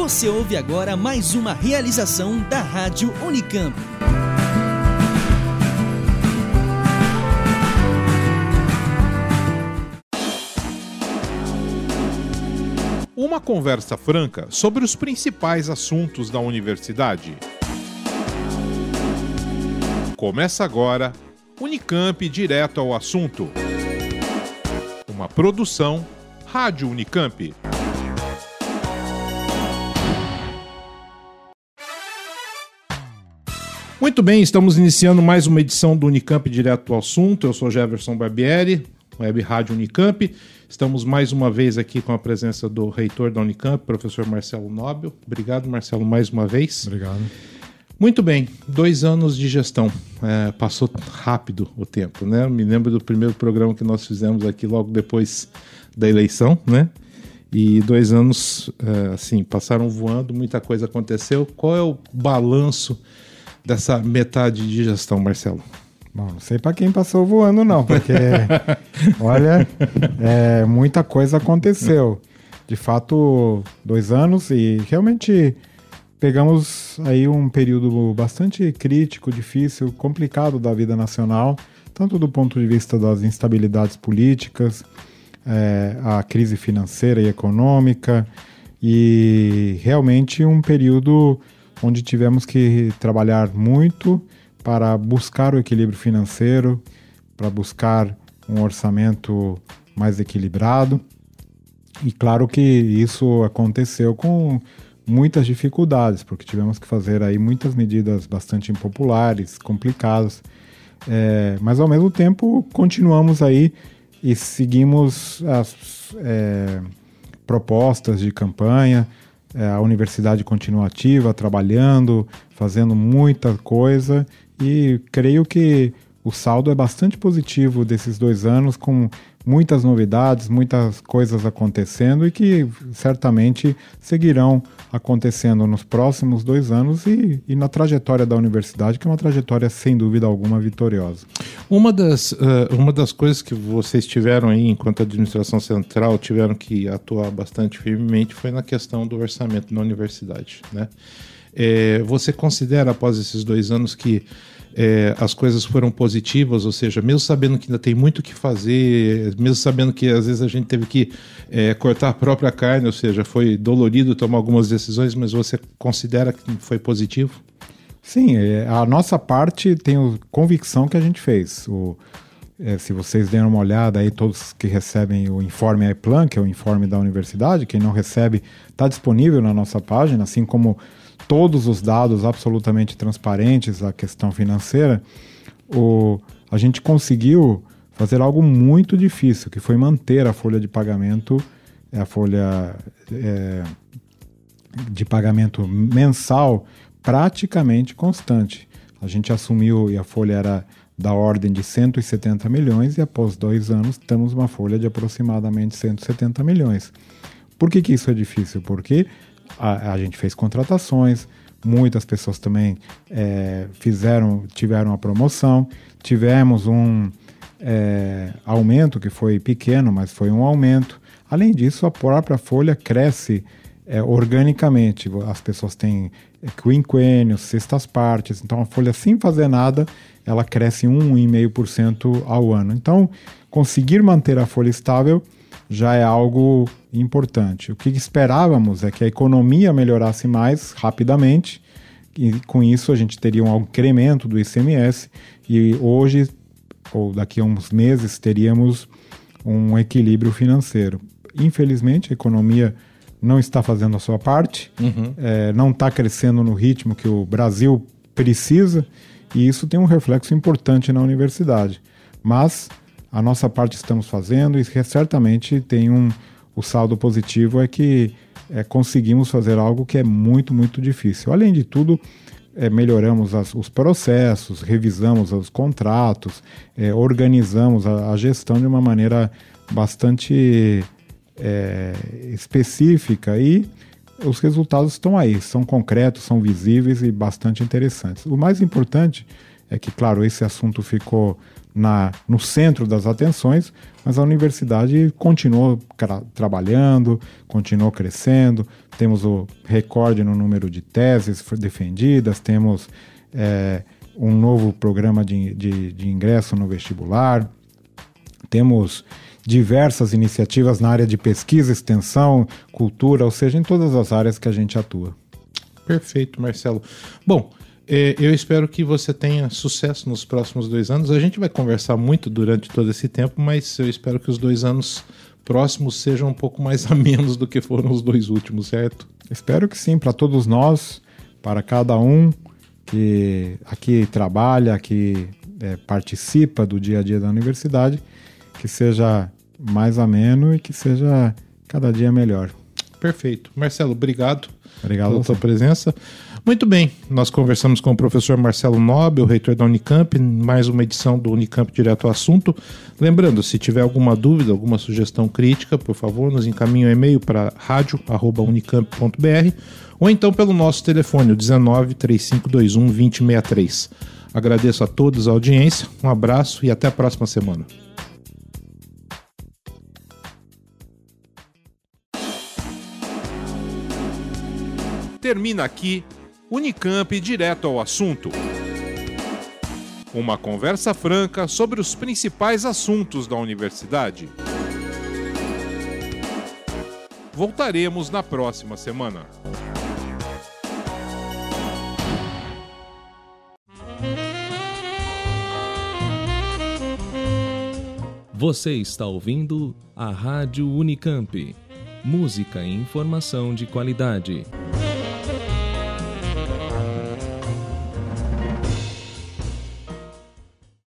Você ouve agora mais uma realização da Rádio Unicamp. Uma conversa franca sobre os principais assuntos da universidade. Começa agora, Unicamp Direto ao Assunto. Uma produção, Rádio Unicamp. Muito bem, estamos iniciando mais uma edição do Unicamp Direto ao Assunto. Eu sou Jefferson Barbieri, Web Rádio Unicamp. Estamos mais uma vez aqui com a presença do reitor da Unicamp, professor Marcelo Nobel. Obrigado, Marcelo, mais uma vez. Obrigado. Muito bem, 2 anos de gestão. Passou rápido o tempo, né? Eu me lembro do primeiro programa que nós fizemos aqui logo depois da eleição, né? E 2 anos, assim, passaram voando, muita coisa aconteceu. Qual é o balanço dessa metade de gestão, Marcelo? Bom, não sei para quem passou voando não, porque olha, muita coisa aconteceu. De fato, 2 anos e realmente pegamos aí um período bastante crítico, difícil, complicado da vida nacional, tanto do ponto de vista das instabilidades políticas, a crise financeira e econômica, e realmente um período onde tivemos que trabalhar muito para buscar o equilíbrio financeiro, para buscar um orçamento mais equilibrado. E claro que isso aconteceu com muitas dificuldades, porque tivemos que fazer aí muitas medidas bastante impopulares, complicadas, mas ao mesmo tempo continuamos aí e seguimos as propostas de campanha. A universidade continua ativa, trabalhando, fazendo muita coisa, e creio que o saldo é bastante positivo desses 2 anos, com muitas novidades, muitas coisas acontecendo e que certamente seguirão acontecendo nos próximos 2 anos e na trajetória da universidade, que é uma trajetória sem dúvida alguma vitoriosa. Uma das coisas que vocês tiveram aí, enquanto a administração central, tiveram que atuar bastante firmemente foi na questão do orçamento na universidade, né? Você considera, após esses 2 anos, que as coisas foram positivas, ou seja, mesmo sabendo que ainda tem muito o que fazer, mesmo sabendo que às vezes a gente teve que cortar a própria carne, ou seja, foi dolorido tomar algumas decisões, mas você considera que foi positivo? Sim, a nossa parte, tenho convicção que a gente fez. Se vocês deram uma olhada aí, todos que recebem o informe Iplan, que é o informe da universidade, quem não recebe está disponível na nossa página, assim como todos os dados absolutamente transparentes à questão financeira. A gente conseguiu fazer algo muito difícil, que foi manter a folha de pagamento, de pagamento mensal praticamente constante. A gente assumiu e a folha era da ordem de 170 milhões e após 2 anos temos uma folha de aproximadamente 170 milhões. Por que isso é difícil? Porque a gente fez contratações, muitas pessoas também tiveram a promoção, tivemos um aumento que foi pequeno, mas foi um aumento. Além disso, a própria folha cresce organicamente, as pessoas têm quinquênios, sextas partes, então a folha sem fazer nada, ela cresce 1,5% ao ano. Então, conseguir manter a folha estável já é algo importante. O que esperávamos é que a economia melhorasse mais rapidamente e com isso a gente teria um incremento do ICMS e hoje, ou daqui a uns meses, teríamos um equilíbrio financeiro. Infelizmente, a economia não está fazendo a sua parte, não está crescendo no ritmo que o Brasil precisa e isso tem um reflexo importante na universidade. Mas a nossa parte estamos fazendo e certamente tem o saldo positivo é que conseguimos fazer algo que é muito, muito difícil. Além de tudo, melhoramos os processos, revisamos os contratos, organizamos a gestão de uma maneira bastante específica e os resultados estão aí, são concretos, são visíveis e bastante interessantes. O mais importante é que, claro, esse assunto ficou no centro das atenções, mas a universidade continuou trabalhando, continuou crescendo, temos o recorde no número de teses defendidas, temos um novo programa de ingresso no vestibular, temos diversas iniciativas na área de pesquisa, extensão, cultura, ou seja, em todas as áreas que a gente atua. Perfeito, Marcelo. Bom, eu espero que você tenha sucesso nos próximos 2 anos. A gente vai conversar muito durante todo esse tempo, mas eu espero que os 2 anos próximos sejam um pouco mais amenos do que foram os 2 últimos, certo? Espero que sim, para todos nós, para cada um que aqui trabalha, que participa do dia a dia da universidade, que seja mais ameno e que seja cada dia melhor. Perfeito. Marcelo, obrigado. Obrigado pela sua presença. Muito bem, nós conversamos com o professor Marcelo Nobel, reitor da Unicamp, mais uma edição do Unicamp Direto ao Assunto. Lembrando, se tiver alguma dúvida, alguma sugestão crítica, por favor, nos encaminhe um e-mail para radio@unicamp.br ou então pelo nosso telefone, 19 3521 2063. Agradeço a todos a audiência, um abraço e até a próxima semana. Termina aqui Unicamp Direto ao Assunto. Uma conversa franca sobre os principais assuntos da universidade. Voltaremos na próxima semana. Você está ouvindo a Rádio Unicamp. Música e informação de qualidade.